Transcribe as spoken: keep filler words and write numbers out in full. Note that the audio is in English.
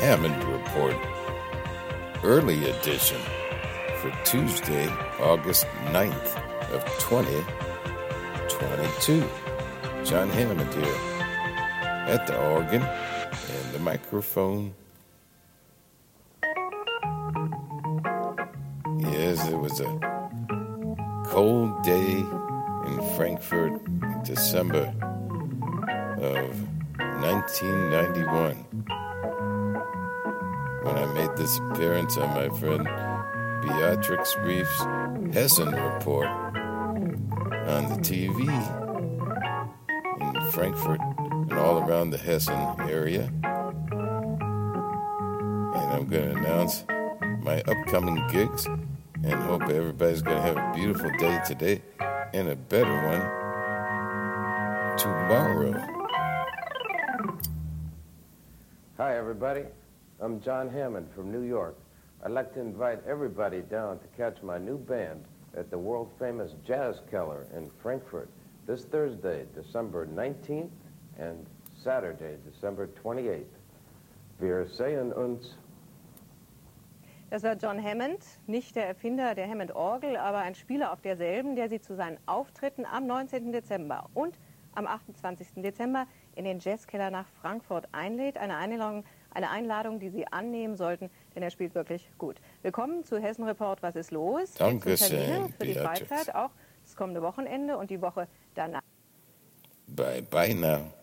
Hammond Report, early edition, for Tuesday, August ninth of twenty twenty-two. John Hammond here, at the organ and the microphone. Yes, it was a cold day in Frankfurt, December of nineteen ninety-one, when I made this appearance on my friend Beatrix Reif's Hessen Report on the T V in Frankfurt and all around the Hessen area. And I'm going to announce my upcoming gigs and hope everybody's going to have a beautiful day today and a better one tomorrow. Hi, everybody. I'm John Hammond from New York. I'd like to invite everybody down to catch my new band at the world-famous Jazzkeller in Frankfurt this Thursday, December nineteenth, and Saturday, December twenty-eighth. Wir sehen uns. Das war John Hammond, nicht der Erfinder der Hammond-Orgel, aber ein Spieler auf derselben, der sie zu seinen Auftritten am neunzehnten Dezember und am achtundzwanzigsten Dezember in den Jazzkeller nach Frankfurt einlädt. Eine Einladung, eine Einladung, die Sie annehmen sollten, denn er spielt wirklich gut. Willkommen zu Hessen Report, was ist los? Dankeschön, für die Freizeit, auch das kommende Wochenende und die Woche danach. Bye bye now.